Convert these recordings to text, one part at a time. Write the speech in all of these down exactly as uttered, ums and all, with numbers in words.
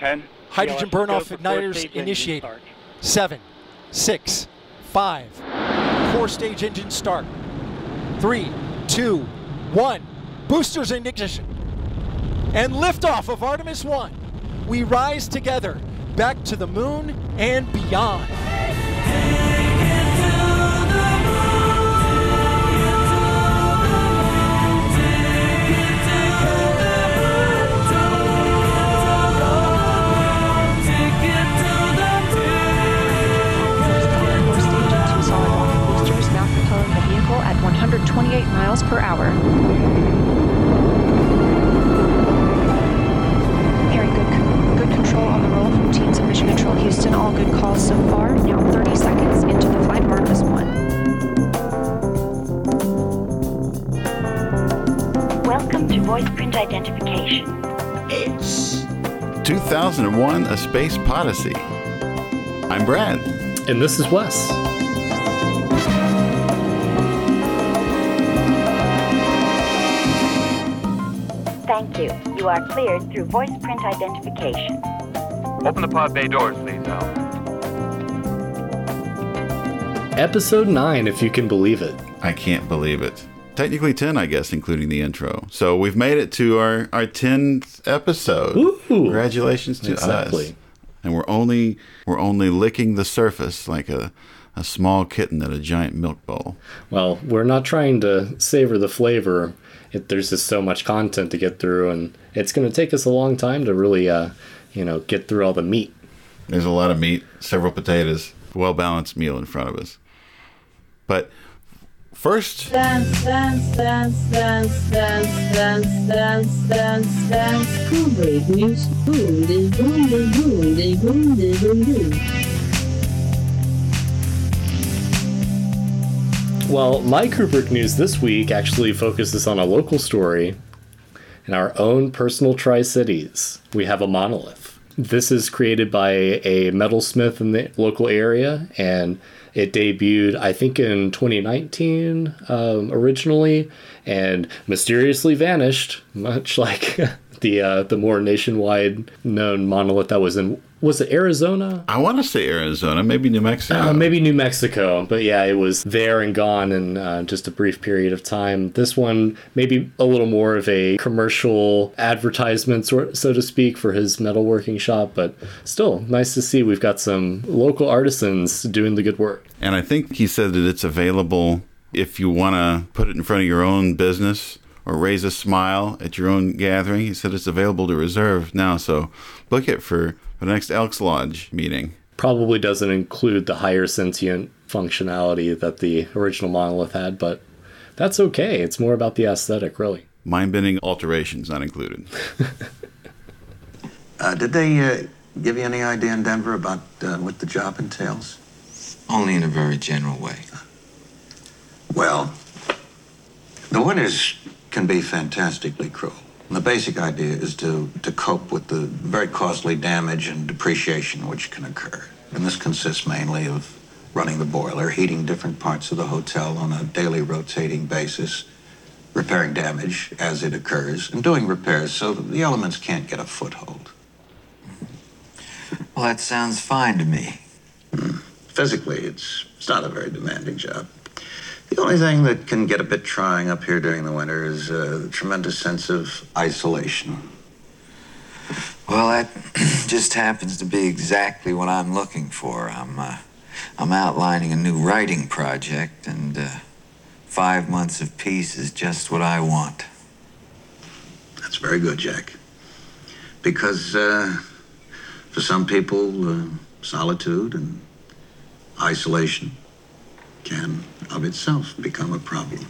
ten. Hydrogen burnoff igniters initiated. Seven, six, five. Four stage engine start. Three, two, one. Boosters in ignition. And liftoff of Artemis One. We rise together back to the moon and beyond. At one hundred twenty-eight miles per hour. Harry, good, good control on the roll from teams at Mission Control Houston. All good calls so far. Now thirty seconds into the flight of Artemis One. Welcome to voice print identification. It's two thousand one A Space Odyssey. I'm Brad. And this is Wes. Thank you. You are cleared through voice print identification. Open the pod bay doors, please, Hal. Episode nine, if you can believe it. I can't believe it. Technically ten, I guess, including the intro. So we've made it to our, our tenth episode. Ooh, congratulations to exactly. us. And we're only we're only licking the surface like a a small kitten at a giant milk bowl. Well, we're not trying to savor the flavor. It, there's just so much content to get through, and it's going to take us a long time to really, uh, you know, get through all the meat. There's a lot of meat, several potatoes, well-balanced meal in front of us. But first... Dance, dance, dance, dance, dance, dance, dance, dance, dance. Kubrick news. Boom, de boom, de boom, de boom, de boom, boom. Well, my Kubrick news this week actually focuses on a local story in our own personal Tri-Cities. We have a monolith. This is created by a metalsmith in the local area, and it debuted, I think, in twenty nineteen um, originally, and mysteriously vanished, much like the uh, the more nationwide known monolith that was in... Was it Arizona? I want to say Arizona, maybe New Mexico. Uh, maybe New Mexico. But yeah, it was there and gone in uh, just a brief period of time. This one, maybe a little more of a commercial advertisement, so, so to speak, for his metalworking shop. But still, nice to see we've got some local artisans doing the good work. And I think he said that it's available if you want to put it in front of your own business or raise a smile at your own gathering. He said it's available to reserve now, so book it for... the next Elks Lodge meeting. Probably doesn't include the higher sentient functionality that the original monolith had, but that's okay. It's more about the aesthetic, really. Mind-bending alterations not included. uh, did they uh, give you any idea in Denver about uh, what the job entails? Only in a very general way. Well, the winters can be fantastically cruel. The basic idea is to, to cope with the very costly damage and depreciation which can occur. And this consists mainly of running the boiler, heating different parts of the hotel on a daily rotating basis, repairing damage as it occurs, and doing repairs so that the elements can't get a foothold. Well, that sounds fine to me. Mm. Physically, it's, it's not a very demanding job. The only thing that can get a bit trying up here during the winter is uh, the tremendous sense of isolation. Well, that just happens to be exactly what I'm looking for. I'm, uh, I'm outlining a new writing project, and uh, five months of peace is just what I want. That's very good, Jack. Because uh, for some people, uh, solitude and isolation can, of itself, become a problem.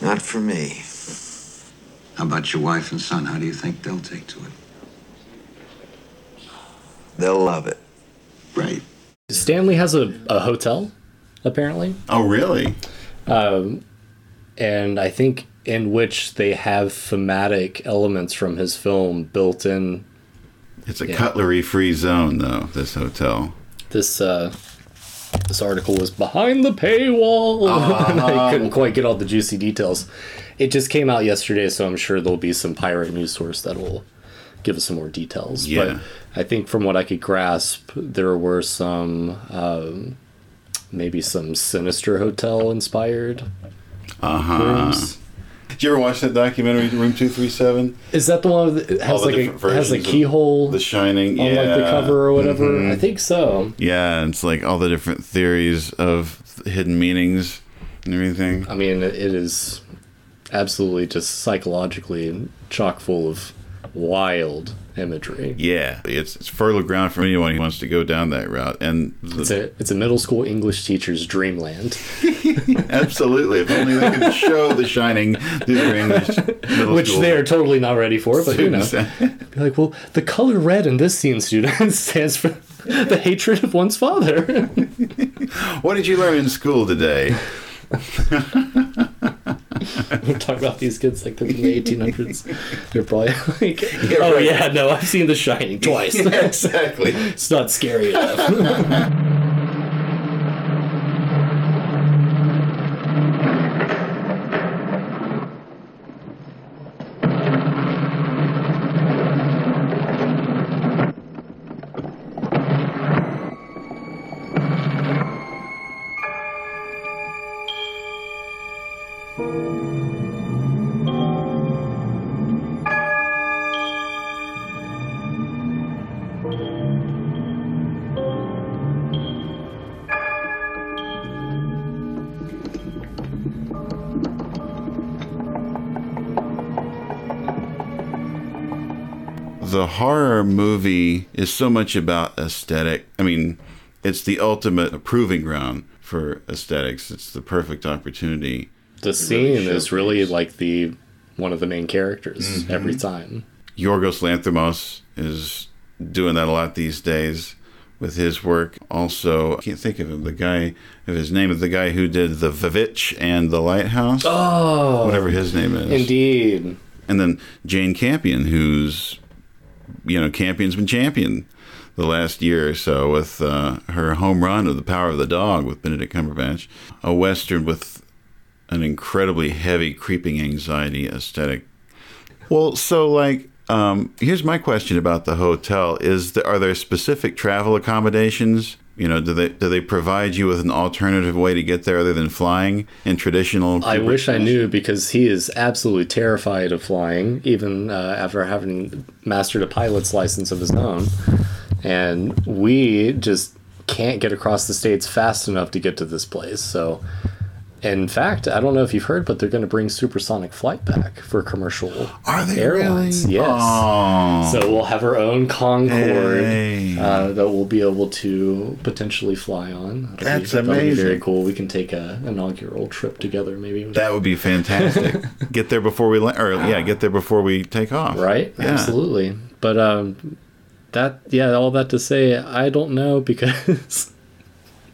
Not for me. How about your wife and son? How do you think they'll take to it? They'll love it. Right. Stanley has a, a hotel, apparently. Oh, really? Um, and I think in which they have thematic elements from his film built in. It's a yeah. cutlery-free zone, though, this hotel. This, uh... This article was behind the paywall, uh, and I couldn't quite get all the juicy details. It just came out yesterday, so I'm sure there'll be some pirate news source that will give us some more details. Yeah. But I think from what I could grasp, there were some um, maybe some Sinister Hotel inspired uh-huh. rooms. Did you ever watch that documentary, Room two thirty-seven? Is that the one that has like a has a keyhole? The Shining, on yeah, like the cover or whatever. Mm-hmm. I think so. Yeah, it's like all the different theories of hidden meanings and everything. I mean, it is absolutely just psychologically chock full of wild imagery. Yeah, it's, it's fertile ground for anyone who wants to go down that route. And the, it's a it's a middle school English teacher's dreamland. Absolutely. If only they could show The Shining to their English middle which school. They are totally not ready for, but you know, be like, well, the color red in this scene, students, stands for the hatred of one's father. What did you learn in school today? We're talking about these kids like they're in the eighteen hundreds. They're probably like, yeah, oh right. yeah, no, I've seen The Shining twice. Yeah, exactly. It's not scary enough. The horror movie is so much about aesthetic. I mean, it's the ultimate proving ground for aesthetics. It's the perfect opportunity. The scene really is really like the one of the main characters mm-hmm. every time. Yorgos Lanthimos is doing that a lot these days with his work. Also, I can't think of him. The guy of his name is the guy who did the VVitch and the Lighthouse. Oh, whatever his name is. Indeed. And then Jane Campion, who's you know, Campion's been champion the last year or so with uh, her home run of The Power of the Dog with Benedict Cumberbatch, a Western with an incredibly heavy creeping anxiety aesthetic. Well, so like, um, here's my question about the hotel is that, are there specific travel accommodations? You know, do they do they provide you with an alternative way to get there other than flying in traditional? I wish I knew, because he is absolutely terrified of flying, even uh, after having mastered a pilot's license of his own. And we just can't get across the states fast enough to get to this place. So, in fact, I don't know if you've heard, but they're going to bring supersonic flight back for commercial Are they airlines. Really? Yes. Aww. So we'll have our own Concorde hey. uh, that we'll be able to potentially fly on. That'll That's be, amazing. Be very cool. We can take an inaugural trip together, maybe. That would be fantastic. Get there before we land, or yeah, get there before we take off. Right. Yeah. Absolutely. But um, that, yeah, all that to say, I don't know, because.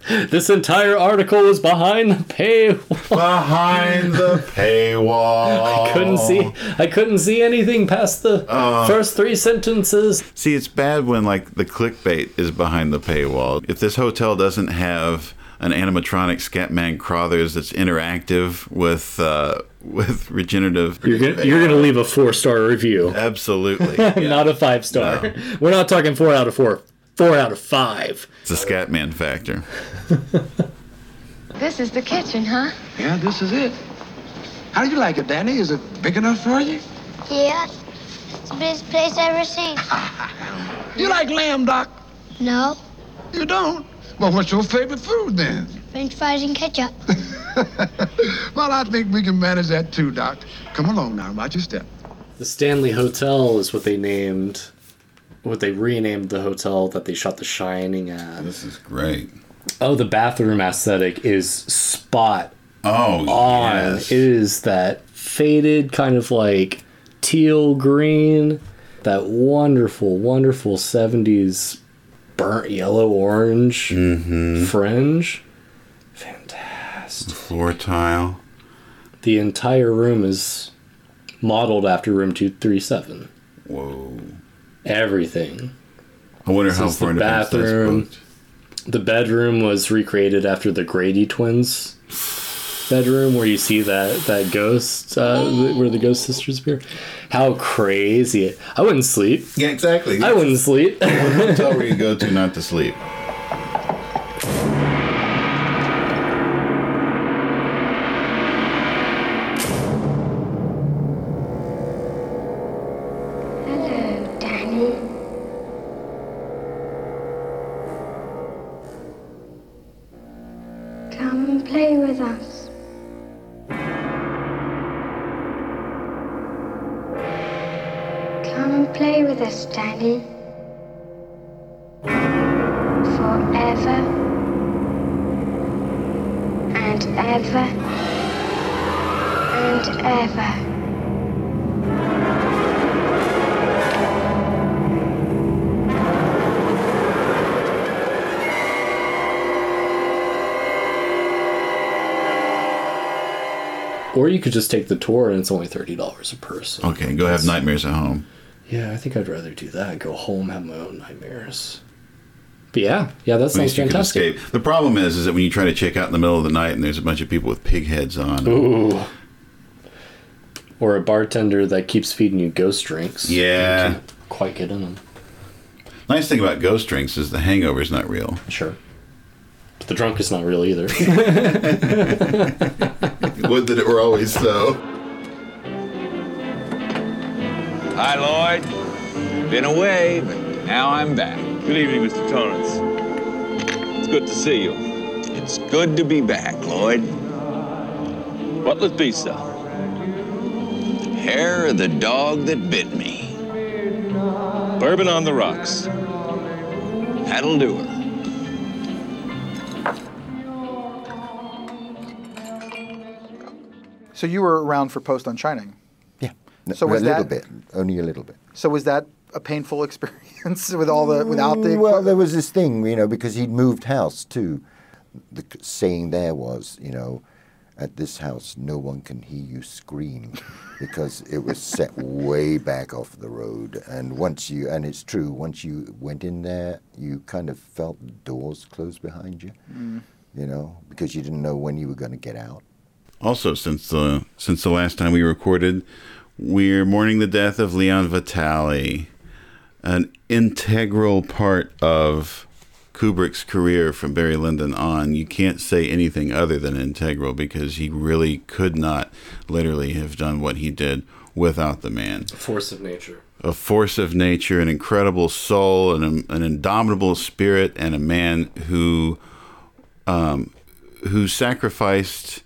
This entire article is behind the paywall. Behind the paywall. I couldn't see. I couldn't see anything past the uh, first three sentences. See, it's bad when like the clickbait is behind the paywall. If this hotel doesn't have an animatronic Scatman Crothers that's interactive with uh, with regenerative, you're gonna, you're gonna leave a four star review. Absolutely, yeah. Not a five star. No. We're not talking four out of four. Four out of five. It's a Scatman factor. This is the kitchen, huh? Yeah, this is it. How do you like it, Danny? Is it big enough for you? Yeah. It's the biggest place I've ever seen. Do you like lamb, Doc? No. You don't? Well, what's your favorite food, then? French fries and ketchup. Well, I think we can manage that, too, Doc. Come along now. Watch your step. The Stanley Hotel is what they named... what they renamed the hotel that they shot The Shining at. This is great. Oh, the bathroom aesthetic is spot oh, on. Yes. It is that faded kind of like teal green, that wonderful, wonderful seventies burnt yellow orange mm-hmm. fringe. Fantastic. The floor tile. The entire room is modeled after Room two thirty-seven. Whoa. Everything. I wonder this how far in the bathroom. The bedroom was recreated after the Grady twins. bedroom where you see that that ghost, uh, where the ghost sisters appear. How crazy! It, I wouldn't sleep. Yeah, exactly. I wouldn't sleep. What hotel where you go to not to sleep? Or you could just take the tour and it's only thirty dollars a person. Okay, and go have nightmares at home. Yeah, I think I'd rather do that. Go home, have my own nightmares. But yeah, yeah, that sounds fantastic. The problem is, is that when you try to check out in the middle of the night and there's a bunch of people with pig heads on. Ooh. Or a bartender that keeps feeding you ghost drinks. Yeah. You can't quite get in them. Nice thing about ghost drinks is the hangover is not real. Sure. But the drunk is not real either. Would that it were always so. Hi, Lloyd. Been away, but now I'm back. Good evening, Mister Torrance. It's good to see you. It's good to be back, Lloyd. Butler's Pizza. Hair of the dog that bit me. Bourbon on the rocks. That'll do it. So you were around for post on Shining. Yeah. So was a little that, bit, only a little bit. So was that a painful experience with all the without the? Well, there was this thing, you know, because he'd moved house too. The saying there was, you know, at this house, no one can hear you scream, because it was set way back off the road. And once you, and it's true, once you went in there, you kind of felt the doors close behind you, mm. you know, because you didn't know when you were going to get out. Also, since the since the last time we recorded, we're mourning the death of Leon Vitali, an integral part of Kubrick's career from Barry Lyndon on. You can't say anything other than integral, because he really could not literally have done what he did without the man. A force of nature. A force of nature, an incredible soul, an, an indomitable spirit, and a man who, um, who sacrificed...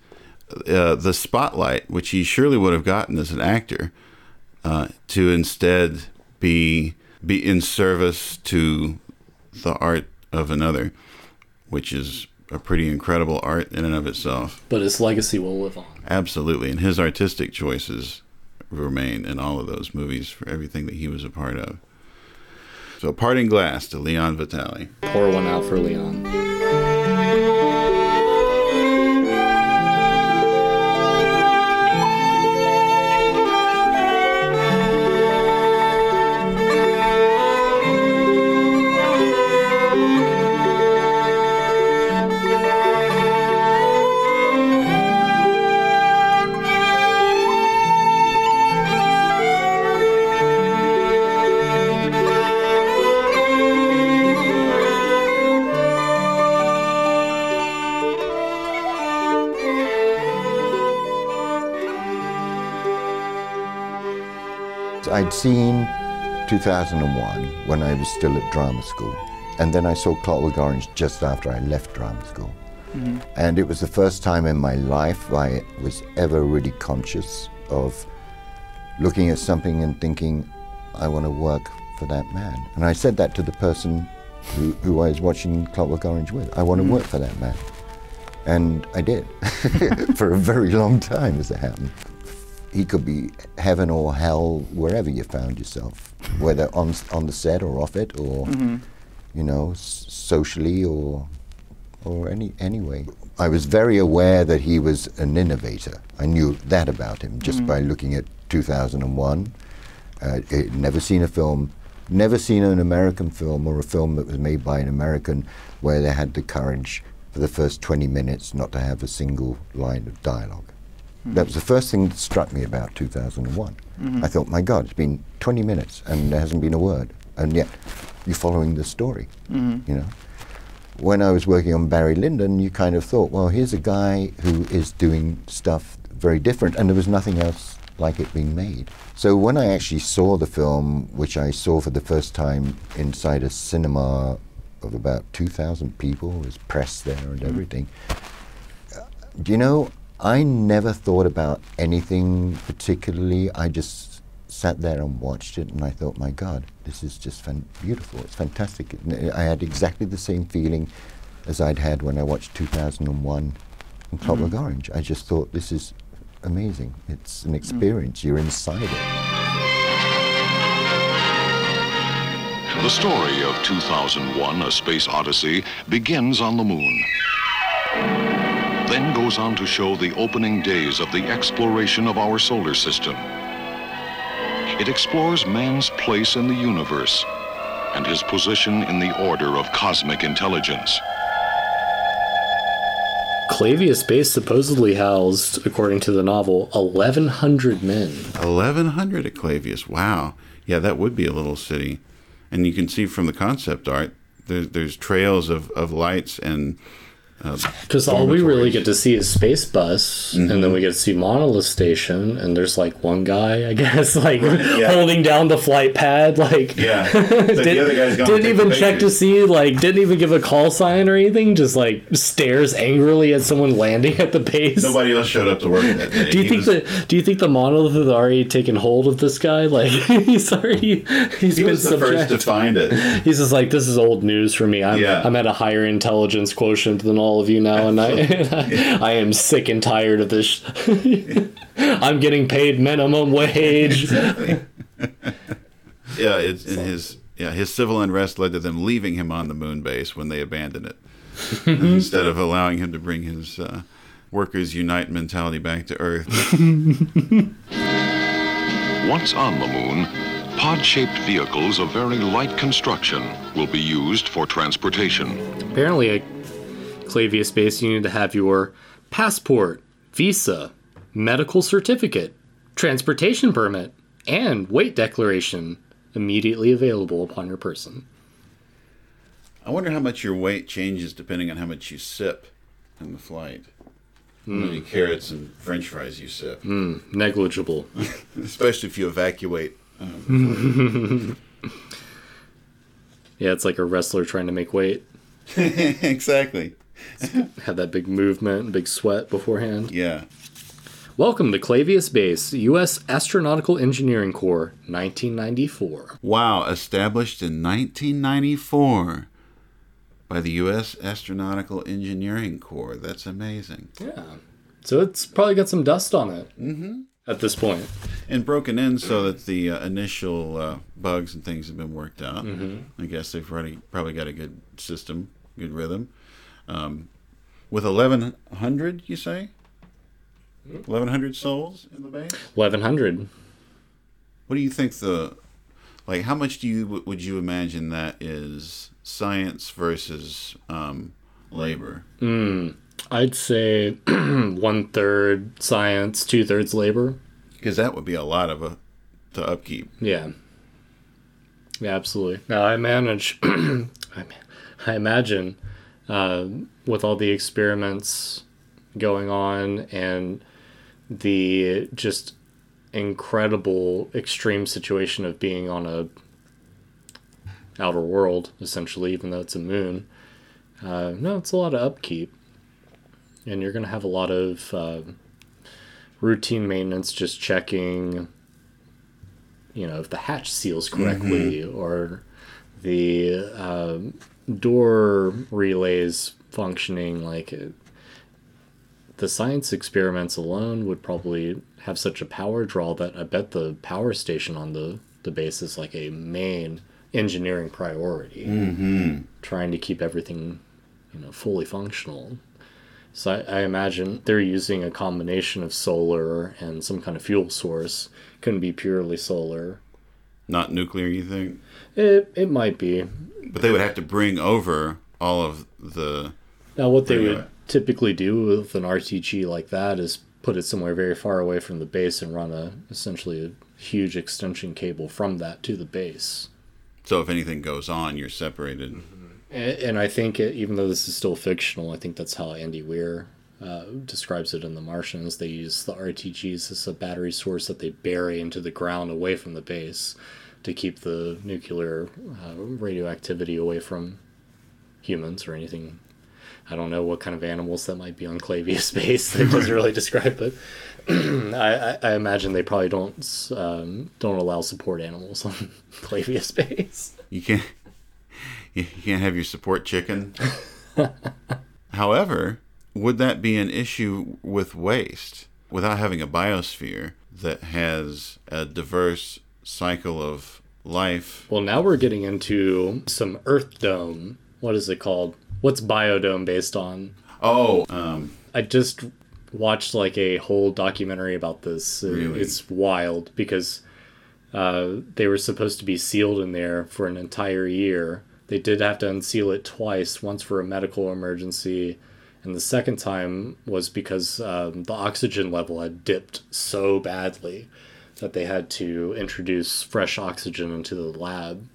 Uh, the spotlight, which he surely would have gotten as an actor, uh, to instead be be in service to the art of another, which is a pretty incredible art in and of itself. But his legacy will live on. Absolutely, and his artistic choices remain in all of those movies for everything that he was a part of. So, parting glass to Leon Vitali. Pour one out for Leon. I'd seen two thousand one when I was still at drama school, and then I saw Clockwork Orange just after I left drama school. Mm-hmm. And it was the first time in my life I was ever really conscious of looking at something and thinking, I want to work for that man. And I said that to the person who, who I was watching Clockwork Orange with. I want to mm-hmm. work for that man. And I did, for a very long time as it happened. He could be heaven or hell, wherever you found yourself, whether on on the set or off it, or mm-hmm. you know, s- socially or or any anyway. I was very aware that he was an innovator. I knew that about him just mm-hmm. by looking at two thousand one. Uh, it, never seen a film, never seen an American film or a film that was made by an American where they had the courage for the first twenty minutes not to have a single line of dialogue. Mm-hmm. That was the first thing that struck me about two thousand one. Mm-hmm. I thought, my God, it's been twenty minutes and there hasn't been a word, and yet you're following the story, mm-hmm. you know. When I was working on Barry Lyndon, you kind of thought, well, here's a guy who is doing stuff very different, and there was nothing else like it being made. So when I actually saw the film, which I saw for the first time inside a cinema of about two thousand people, there was press there and mm-hmm. everything, uh, do you know, I never thought about anything particularly. I just sat there and watched it, and I thought, my God, this is just fan beautiful, it's fantastic. I had exactly the same feeling as I'd had when I watched two thousand one and Clockwork mm-hmm. Orange. I just thought, this is amazing. It's an experience. You're inside it. The story of two thousand one, A Space Odyssey, begins on the moon. Then goes on to show the opening days of the exploration of our solar system. It explores man's place in the universe and his position in the order of cosmic intelligence. Clavius Base supposedly housed, according to the novel, eleven hundred men. eleven hundred at Clavius, wow. Yeah, that would be a little city. And you can see from the concept art, there's, there's trails of, of lights and... Because uh, all we really get to see is Space Bus, mm-hmm. and then we get to see Monolith Station, and there's like one guy, I guess, like yeah. holding down the flight pad, like yeah. did, didn't even check to see, like didn't even give a call sign or anything, just like stares angrily at someone landing at the base. Nobody else showed up to work that day. Do you he think was... the Do you think the monolith has already taken hold of this guy? Like he's already he's he been was the subject. first to find it. He's just like, this is old news for me. I'm yeah. I'm at a higher intelligence quotient than all. All of you now, and I, and I I am sick and tired of this. I'm getting paid minimum wage. Exactly. yeah, it's in his yeah his civil unrest led to them leaving him on the moon base when they abandoned it, instead of allowing him to bring his uh, workers unite mentality back to Earth. Once on the moon, pod-shaped vehicles of very light construction will be used for transportation. Apparently, a Clavius Base, you need to have your passport, visa, medical certificate, transportation permit, and weight declaration immediately available upon your person. I wonder how much your weight changes depending on how much you sip on the flight. Mm. How many carrots and french fries you sip. Mm, negligible. Especially if you evacuate. Um, yeah, it's like a wrestler trying to make weight. Exactly. Had that big movement and big sweat beforehand. Yeah. Welcome to Clavius Base, U S Astronautical Engineering Corps, nineteen ninety-four. Wow, established in nineteen ninety-four by the U S Astronautical Engineering Corps. That's amazing. Yeah. So it's probably got some dust on it mm-hmm. at this point. And broken in so that the uh, initial uh, bugs and things have been worked out. Mm-hmm. I guess they've already probably got a good system, good rhythm. Um, with eleven hundred, you say? eleven hundred souls in the base? eleven hundred. What do you think the, like, how much do you, would you imagine that is science versus um, labor? Mm, I'd say one third science, two thirds labor. Because that would be a lot of a, to upkeep. Yeah. Yeah, absolutely. Now, I manage, I, I imagine... Uh, with all the experiments going on and the just incredible extreme situation of being on a outer world, essentially, even though it's a moon, uh, no, it's a lot of upkeep. And you're going to have a lot of uh, routine maintenance, just checking, you know, if the hatch seals correctly mm-hmm. or the... Uh, door relays functioning. Like it, the science experiments alone would probably have such a power draw that I bet the power station on the, the base is like a main engineering priority, mm-hmm. trying to keep everything, you know, fully functional. So I, I imagine they're using a combination of solar and some kind of fuel source. Couldn't be purely solar. Not nuclear, you think? It it might be. But they would have to bring over all of the Now, what they anyway. would typically do with an R T G like that is put it somewhere very far away from the base and run a essentially a huge extension cable from that to the base. So if anything goes on, you're separated. Mm-hmm. And, and I think, it, even though this is still fictional, I think that's how Andy Weir uh, describes it in The Martian. They use the R T Gs as a battery source that they bury into the ground away from the base to keep the nuclear uh, radioactivity away from humans or anything. I don't know what kind of animals that might be on Clavius Base. That doesn't really describe it. I, I imagine they probably don't um, don't allow support animals on Clavius Base. You can't you can't have your support chicken. However, would that be an issue with waste without having a biosphere that has a diverse cycle of life? Well, now we're getting into some Earth Dome. What is it called? What's Biodome based on? Oh, um, I just watched like a whole documentary about this. Really? It's wild because uh, they were supposed to be sealed in there for an entire year. They did have to unseal it twice, once for a medical emergency, and the second time was because um, the oxygen level had dipped so badly that they had to introduce fresh oxygen into the lab.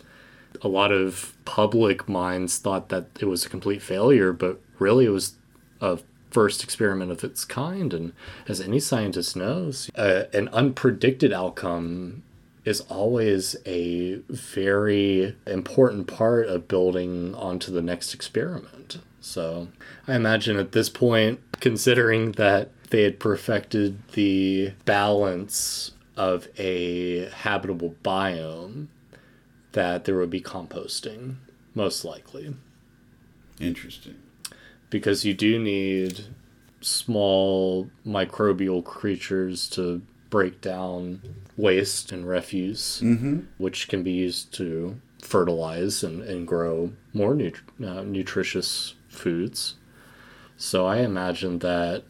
A lot of public minds thought that it was a complete failure, but really it was a first experiment of its kind. And as any scientist knows, uh, an unpredicted outcome is always a very important part of building onto the next experiment. So I imagine at this point, considering that they had perfected the balance of a habitable biome, that there would be composting, most likely. Interesting. Because you do need small microbial creatures to break down waste and refuse, mm-hmm. which can be used to fertilize and, and grow more nut- uh, nutritious foods. So I imagine that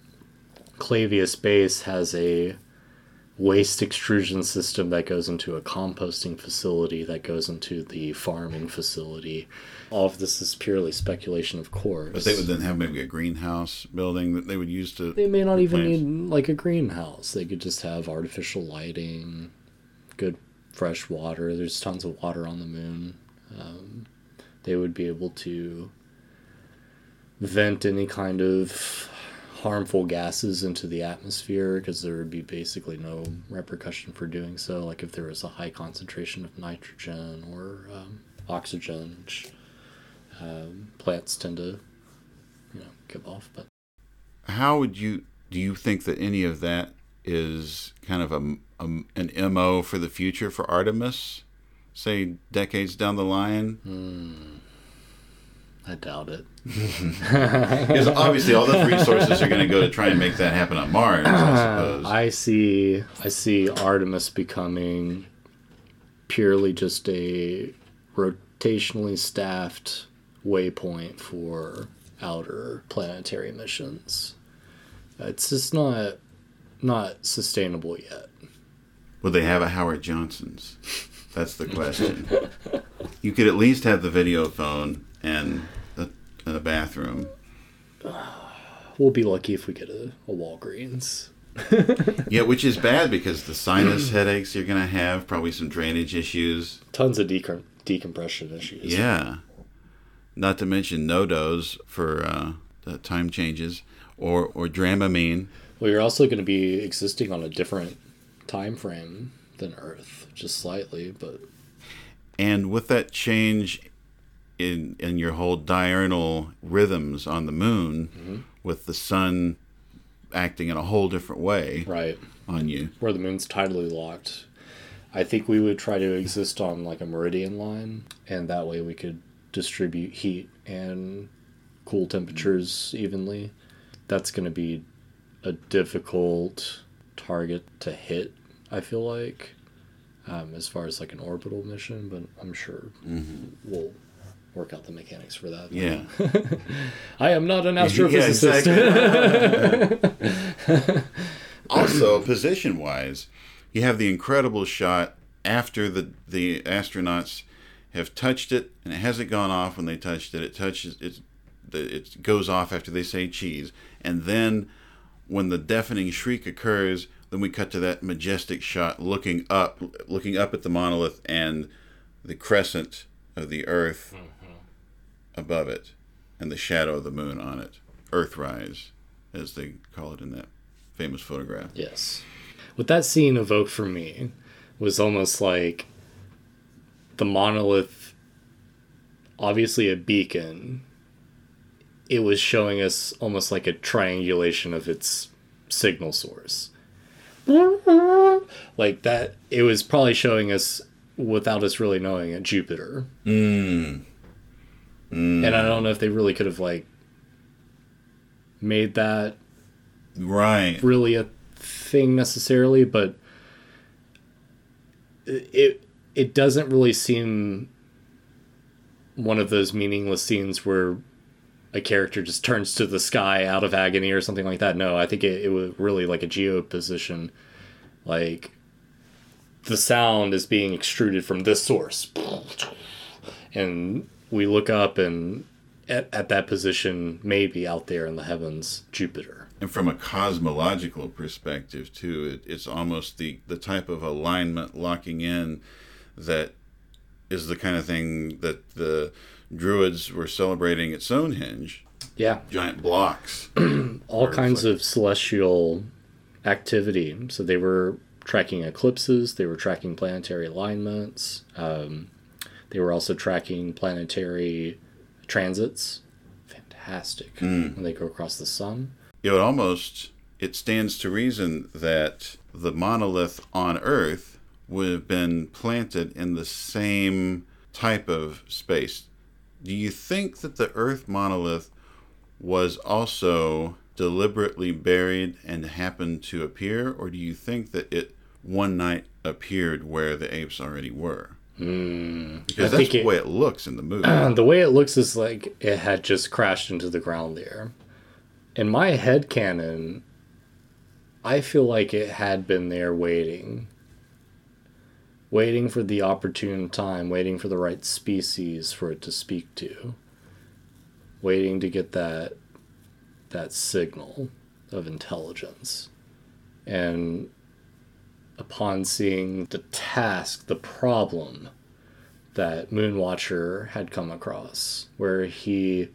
Clavius Base has a waste extrusion system that goes into a composting facility that goes into the farming facility. All of this is purely speculation, of course. But they would then have maybe a greenhouse building that they would use to... They may not even need like a greenhouse. They could just have artificial lighting, good fresh water. There's tons of water on the moon. Um, they would be able to vent any kind of harmful gases into the atmosphere, because there would be basically no repercussion for doing so, like if there was a high concentration of nitrogen or um, oxygen, which um, plants tend to, you know, give off. But how would you do you think that any of that is kind of a, a an M O for the future for Artemis, say decades down the line? Hmm. I doubt it. Because obviously all those resources are going to go to try and make that happen on Mars, I suppose. I see, I see Artemis becoming purely just a rotationally staffed waypoint for outer planetary missions. It's just not not sustainable yet. Will they have a Howard Johnson's? That's the question. You could at least have the video phone and a, a bathroom. We'll be lucky if we get a, a Walgreens. Yeah, which is bad because the sinus headaches you're going to have, probably some drainage issues. Tons of decom- decompression issues. Yeah. Not to mention no-dos for uh, the time changes or, or Dramamine. Well, you're also going to be existing on a different time frame than Earth, just slightly, but... And with that change in in your whole diurnal rhythms on the moon, mm-hmm. with the sun acting in a whole different way right. on you. Where the moon's tidally locked. I think we would try to exist on like a meridian line, and that way we could distribute heat and cool temperatures mm-hmm. evenly. That's going to be a difficult target to hit, I feel like, um, as far as like an orbital mission, but I'm sure mm-hmm. we'll work out the mechanics for that. Yeah. I am not an astrophysicist. Yeah, exactly. Also, position-wise, you have the incredible shot after the, the astronauts have touched it, and it hasn't gone off when they touched it. It touches it it goes off after they say cheese. And then when the deafening shriek occurs, then we cut to that majestic shot looking up, looking up at the monolith and the crescent of the earth mm-hmm. above it and the shadow of the moon on it. Earthrise, as they call it in that famous photograph. Yes. What that scene evoked for me was almost like the monolith, obviously a beacon, it was showing us almost like a triangulation of its signal source. Like that, it was probably showing us, without us really knowing it, Jupiter. Mm. Mm. And I don't know if they really could have, like, made that right really a thing necessarily, but it it doesn't really seem one of those meaningless scenes where a character just turns to the sky out of agony or something like that. No, I think it, it was really like a geoposition. Like, the sound is being extruded from this source. And we look up and at, at that position, maybe out there in the heavens, Jupiter. And from a cosmological perspective, too, it, it's almost the, the type of alignment locking in that is the kind of thing that the Druids were celebrating at Stonehenge. Yeah. Giant blocks. All kinds of celestial activity. So they were tracking eclipses. They were tracking planetary alignments. Um, they were also tracking planetary transits. Fantastic. Mm. When they go across the sun. It would almost, it stands to reason that the monolith on Earth would have been planted in the same type of space. Do you think that the Earth monolith was also deliberately buried and happened to appear, or do you think that it one night appeared where the apes already were? Mm, because I that's the it, way it looks in the movie. Uh, the way it looks is like it had just crashed into the ground there. In my headcanon, I feel like it had been there waiting. Waiting for the opportune time, waiting for the right species for it to speak to. Waiting to get that that signal of intelligence. And upon seeing the task, the problem that Moonwatcher had come across, where he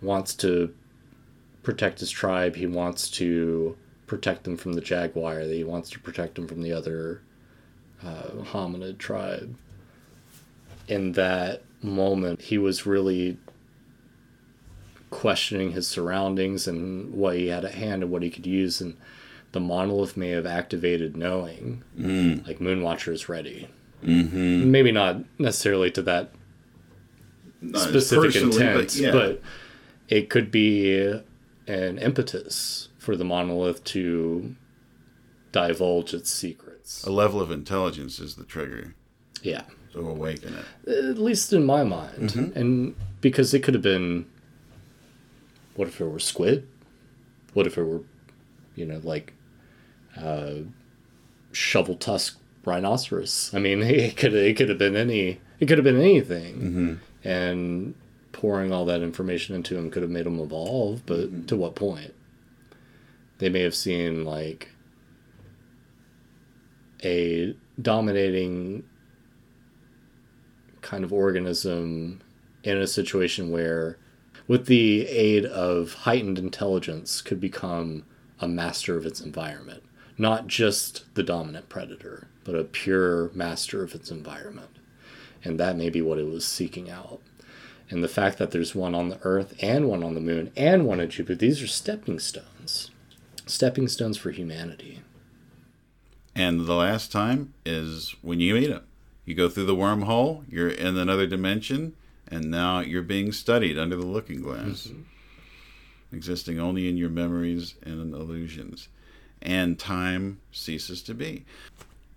wants to protect his tribe, he wants to protect them from the jaguar, he wants to protect them from the other uh, hominid tribe. In that moment, he was really questioning his surroundings and what he had at hand and what he could use, and the monolith may have activated knowing, mm. like, Moonwatcher is ready. Mm-hmm. Maybe not necessarily to that not specific intent, but, yeah. but it could be an impetus for the monolith to divulge its secrets. A level of intelligence is the trigger. Yeah. To awaken it. At least in my mind. Mm-hmm. And because it could have been, what if it were squid? What if it were, you know, like uh, shovel-tusk rhinoceros? I mean, it could it could have been any it could have been anything. Mm-hmm. And pouring all that information into him could have made him evolve, but mm-hmm. to what point? They may have seen, like, a dominating kind of organism in a situation where, with the aid of heightened intelligence, could become a master of its environment. Not just the dominant predator, but a pure master of its environment. And that may be what it was seeking out. And the fact that there's one on the Earth and one on the Moon and one on Jupiter, these are stepping stones. Stepping stones for humanity. And the last time is when you meet them. You go through the wormhole, you're in another dimension, and now you're being studied under the looking glass. Mm-hmm. Existing only in your memories and illusions. And time ceases to be.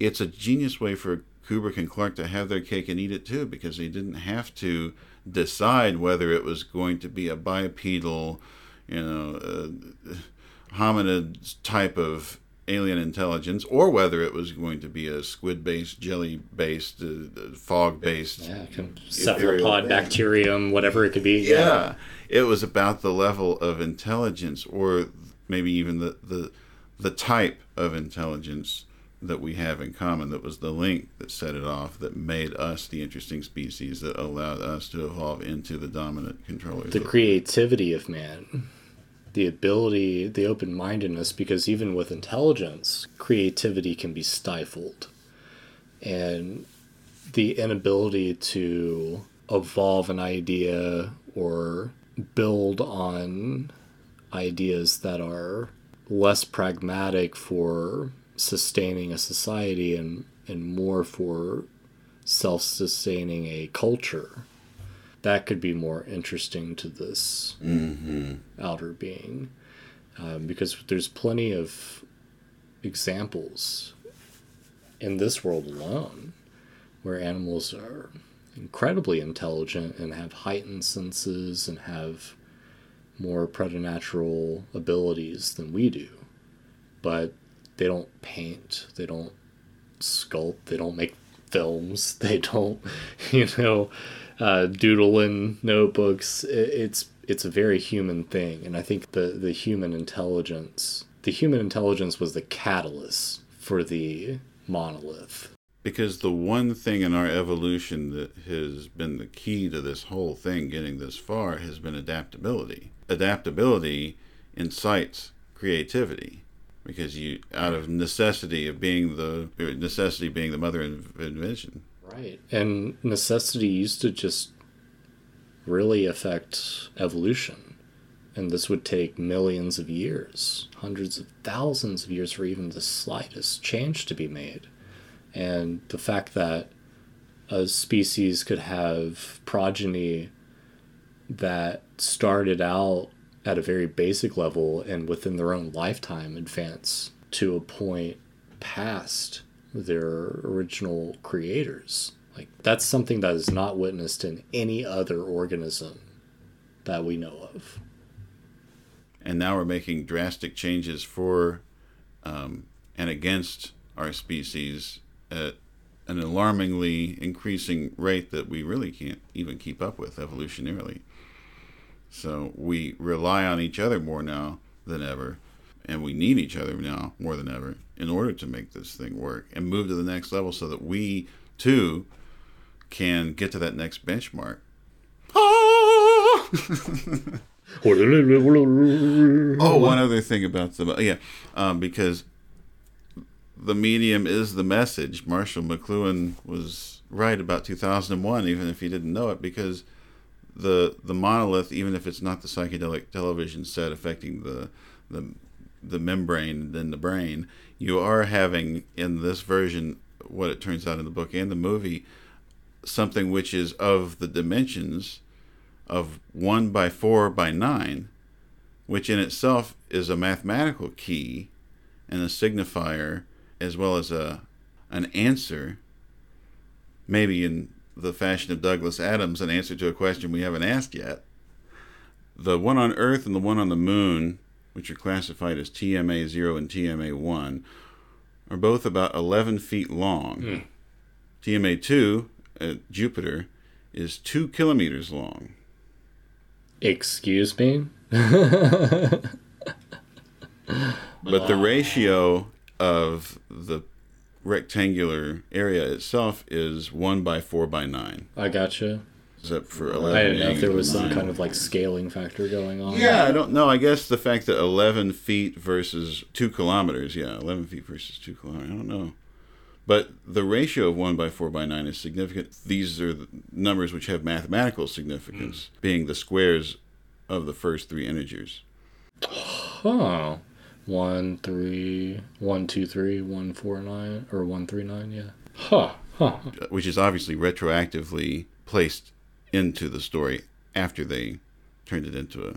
It's a genius way for Kubrick and Clark to have their cake and eat it too, because they didn't have to decide whether it was going to be a bipedal, you know, uh, hominid type of alien intelligence, or whether it was going to be a squid-based, jelly-based, uh, fog-based... Yeah, cephalopod, bacterium, whatever it could be. Yeah. yeah. It was about the level of intelligence, or maybe even the, the the type of intelligence that we have in common that was the link that set it off, that made us the interesting species that allowed us to evolve into the dominant controllers. The creativity of man. The ability, the open-mindedness, because even with intelligence, creativity can be stifled. And the inability to evolve an idea or build on ideas that are less pragmatic for sustaining a society and, and more for self-sustaining a culture. That could be more interesting to this mm-hmm. outer being, um, because there's plenty of examples in this world alone where animals are incredibly intelligent and have heightened senses and have more preternatural abilities than we do. But they don't paint, they don't sculpt, they don't make films, they don't, you know... Uh, doodle in notebooks. It's it's a very human thing, and I think the, the human intelligence, the human intelligence was the catalyst for the monolith. Because the one thing in our evolution that has been the key to this whole thing, getting this far, has been adaptability. Adaptability incites creativity, because you, out of necessity of being the necessity being the mother of invention. Right. And necessity used to just really affect evolution. And this would take millions of years, hundreds of thousands of years for even the slightest change to be made. And the fact that a species could have progeny that started out at a very basic level and within their own lifetime advance to a point past their original creators. Like, that's something that is not witnessed in any other organism that we know of. And now we're making drastic changes for um, and against our species at an alarmingly increasing rate that we really can't even keep up with evolutionarily. So we rely on each other more now than ever. And we need each other now more than ever in order to make this thing work and move to the next level so that we, too, can get to that next benchmark. Ah! Oh, one other thing about the... Yeah, um, because the medium is the message. Marshall McLuhan was right about two thousand one, even if he didn't know it, because the, the monolith, even if it's not the psychedelic television set affecting the the... the membrane than the brain, you are having in this version, what it turns out in the book and the movie, something which is of the dimensions of one by four by nine, which in itself is a mathematical key and a signifier, as well as a an answer, maybe in the fashion of Douglas Adams, an answer to a question we haven't asked yet. The one on Earth and the one on the moon, which are classified as T M A zero and T M A one, are both about eleven feet long. Mm. T M A two at Jupiter is two kilometers long. Excuse me? But the ratio of the rectangular area itself is one by four by nine. I gotcha. Except for eleven. I didn't know if there was some kind of like scaling factor going on. Yeah, I don't know. I guess the fact that eleven feet versus two kilometers, yeah, eleven feet versus two kilometers, I don't know. But the ratio of one by four by nine is significant. These are the numbers which have mathematical significance, mm. being the squares of the first three integers. Oh, one, three, one, two, three, one, four, nine, or one, three, nine, yeah. Huh, huh. Which is obviously retroactively placed into the story after they turned it into a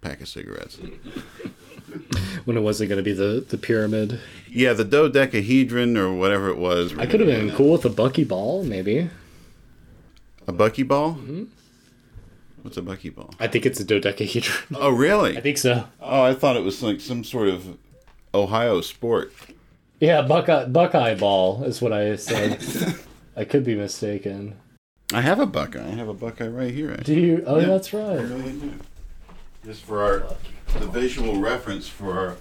pack of cigarettes. When it wasn't going to be the, the pyramid. Yeah, the dodecahedron or whatever it was. I could have been cool with a buckyball, maybe. A buckyball? Mm-hmm. What's a buckyball? I think it's a dodecahedron. Oh, really? I think so. Oh, I thought it was like some sort of Ohio sport. Yeah, Buckeye, Buckeye Ball is what I said. I could be mistaken. I have a Buckeye. I have a Buckeye right here. Actually. Do you? Oh, yeah, that's right. I really do. Just for our the visual reference for our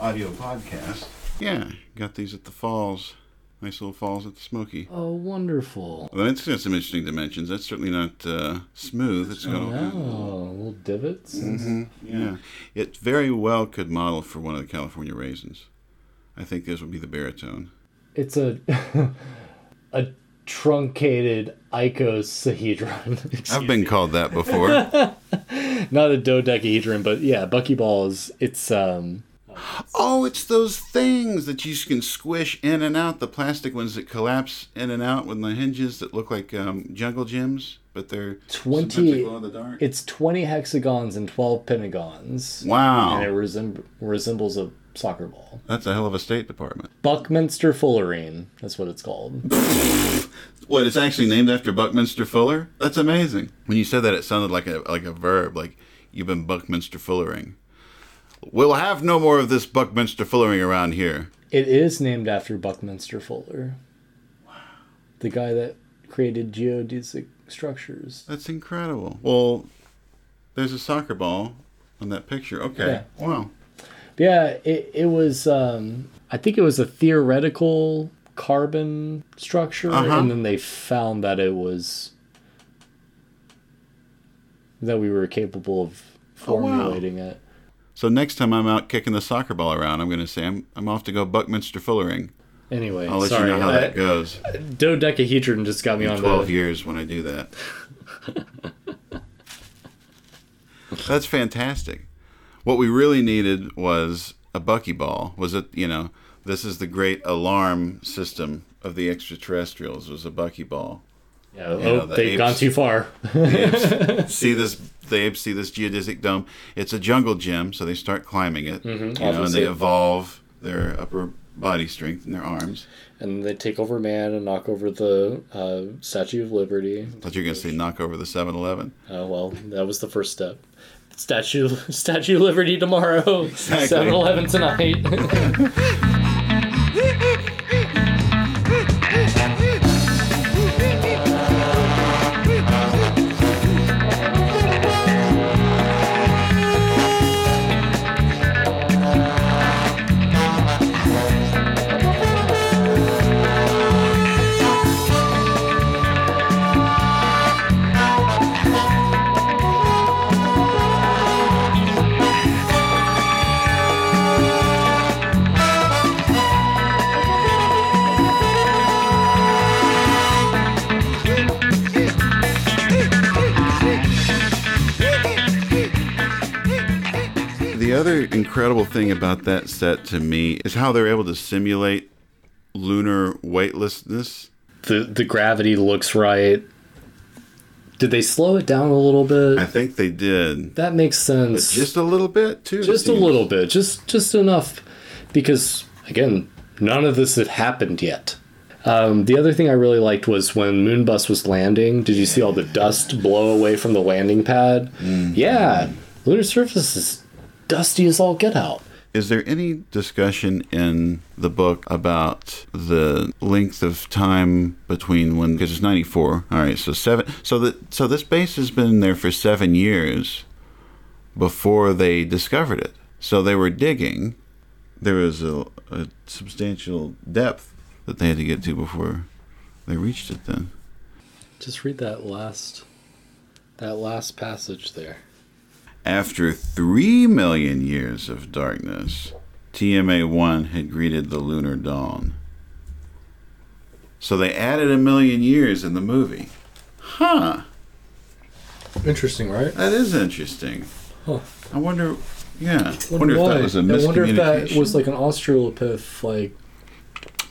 audio podcast. Yeah, got these at the falls. Nice little falls at the Smoky. Oh, wonderful. Well, that's got some interesting dimensions. That's certainly not uh, smooth. It's got oh, no. little... little divots. Mm-hmm. Yeah. yeah. It very well could model for one of the California raisins. I think this would be the baritone. It's a a truncated icosahedron. Excuse I've been me. called that before. Not a dodecahedron, but yeah, buckyball is it's um Oh, it's those things that you can squish in and out, the plastic ones that collapse in and out with the hinges that look like um, jungle gyms, but they're twenty glow in the dark. It's twenty hexagons and twelve pentagons. Wow. And it resemb- resembles a soccer ball. That's a hell of a State Department. Buckminster Fullerine. That's what it's called. What, it's actually named after Buckminster Fuller? That's amazing. When you said that, it sounded like a like a verb, like you've been Buckminster Fullering. We'll have no more of this Buckminster Fullering around here. It is named after Buckminster Fuller. Wow. The guy that created geodesic structures. That's incredible. Well, there's a soccer ball on that picture. Okay. Yeah. Wow. Yeah, it, it was, um, I think it was a theoretical carbon structure, uh-huh. and then they found that it was, that we were capable of formulating oh, wow. it. So next time I'm out kicking the soccer ball around, I'm going to say, I'm, I'm off to go Buckminster Fullering. Anyway, I'll let sorry, you know how I, that goes. Dodecahedron just got me on twelve the... years when I do that. That's fantastic. What we really needed was a buckyball. Was it, you know, this is the great alarm system of the extraterrestrials, was a buckyball. Yeah, oh, know, the they've apes, gone too far. the apes see this, the apes see this geodesic dome. It's a jungle gym, so they start climbing it, mm-hmm. you know, and they evolve their upper body strength and their arms. And they take over man and knock over the uh, Statue of Liberty. I thought you were going to say knock over the seven eleven. Oh, well, that was the first step. Statue Statue of Liberty tomorrow, exactly. seven eleven tonight. The other incredible thing about that set to me is how they're able to simulate lunar weightlessness. The the gravity looks right. Did they slow it down a little bit? I think they did. That makes sense. But just a little bit, too. Just a little bit. Just just enough. Because, again, none of this had happened yet. Um, the other thing I really liked was when Moonbus was landing, did you see all the dust blow away from the landing pad? Mm-hmm. Yeah. Lunar surface is dusty as all get out. Is there any discussion in the book about the length of time between when, because it's ninety-four, all right, so seven, so that so this base has been there for seven years before they discovered it. So they were digging. There was a, a substantial depth that they had to get to before they reached it then. Just read that last that last passage there. After three million years of darkness, T M A one had greeted the lunar dawn. So they added a million years in the movie. Huh. Interesting, right? That is interesting. Huh. I wonder, yeah. I wonder why? if that was a miscommunication. I wonder if that was like an Australopith, like...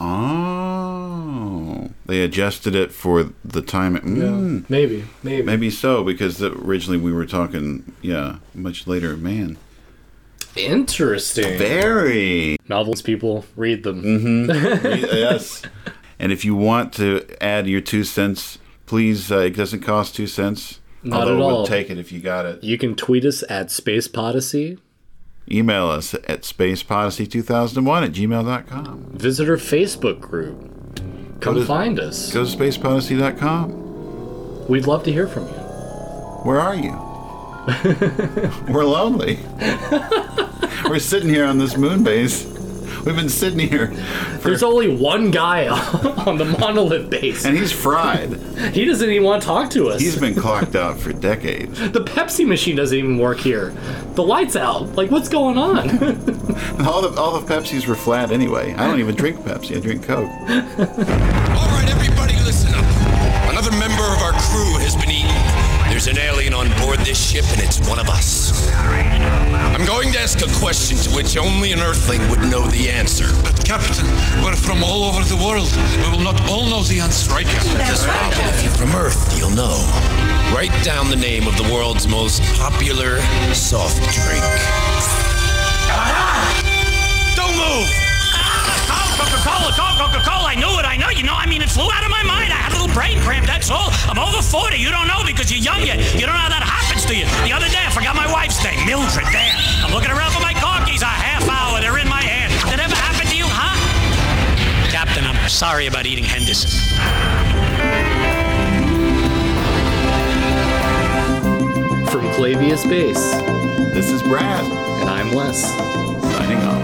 Oh, they adjusted it for the time. It, mm, yeah, maybe, maybe, maybe so because the, originally we were talking, yeah, much later. Man, interesting. Very novels. People read them. Mm-hmm. Read, yes, and if you want to add your two cents, please. Uh, it doesn't cost two cents. Not although at all. We'll take it if you got it. You can tweet us at Space Podyssey. Email us at space podyssey two thousand one at gmail dot com. Visit our Facebook group. Come to, find us. Go to space podyssey dot com. We'd love to hear from you. Where are you? We're lonely. We're sitting here on this moon base. We've been sitting here. For... There's only one guy on the Monolith base. And he's fried. He doesn't even want to talk to us. He's been clocked out for decades. The Pepsi machine doesn't even work here. The light's out. Like, what's going on? all, the, all the Pepsis were flat anyway. I don't even drink Pepsi. I drink Coke. All right, everybody, listen up. Another member of our crew has been eaten. There's an alien on board this ship, and it's one of us. I'm going to ask a question to which only an Earthling would know the answer. But, Captain, we're from all over the world. We will not all know the answer, right, Captain? That's right. If you're from Earth, you'll know. Write down the name of the world's most popular soft drink. Ah! Don't move! Ah! Oh, Coca-Cola, Coca-Cola, I knew it, I know, you know, I mean, it flew out of my mind. I had a little brain cramp, that's all. I'm over forty. You don't know because you're young yet. You don't know how that happens to you. The other day, I forgot my wife's name, Mildred. There. I'm looking around for my car keys a half hour. They're in my hand. That ever happened to you, huh? Captain, I'm sorry about eating Henderson. From Clavius Base, this is Brad. And I'm Les. Signing off.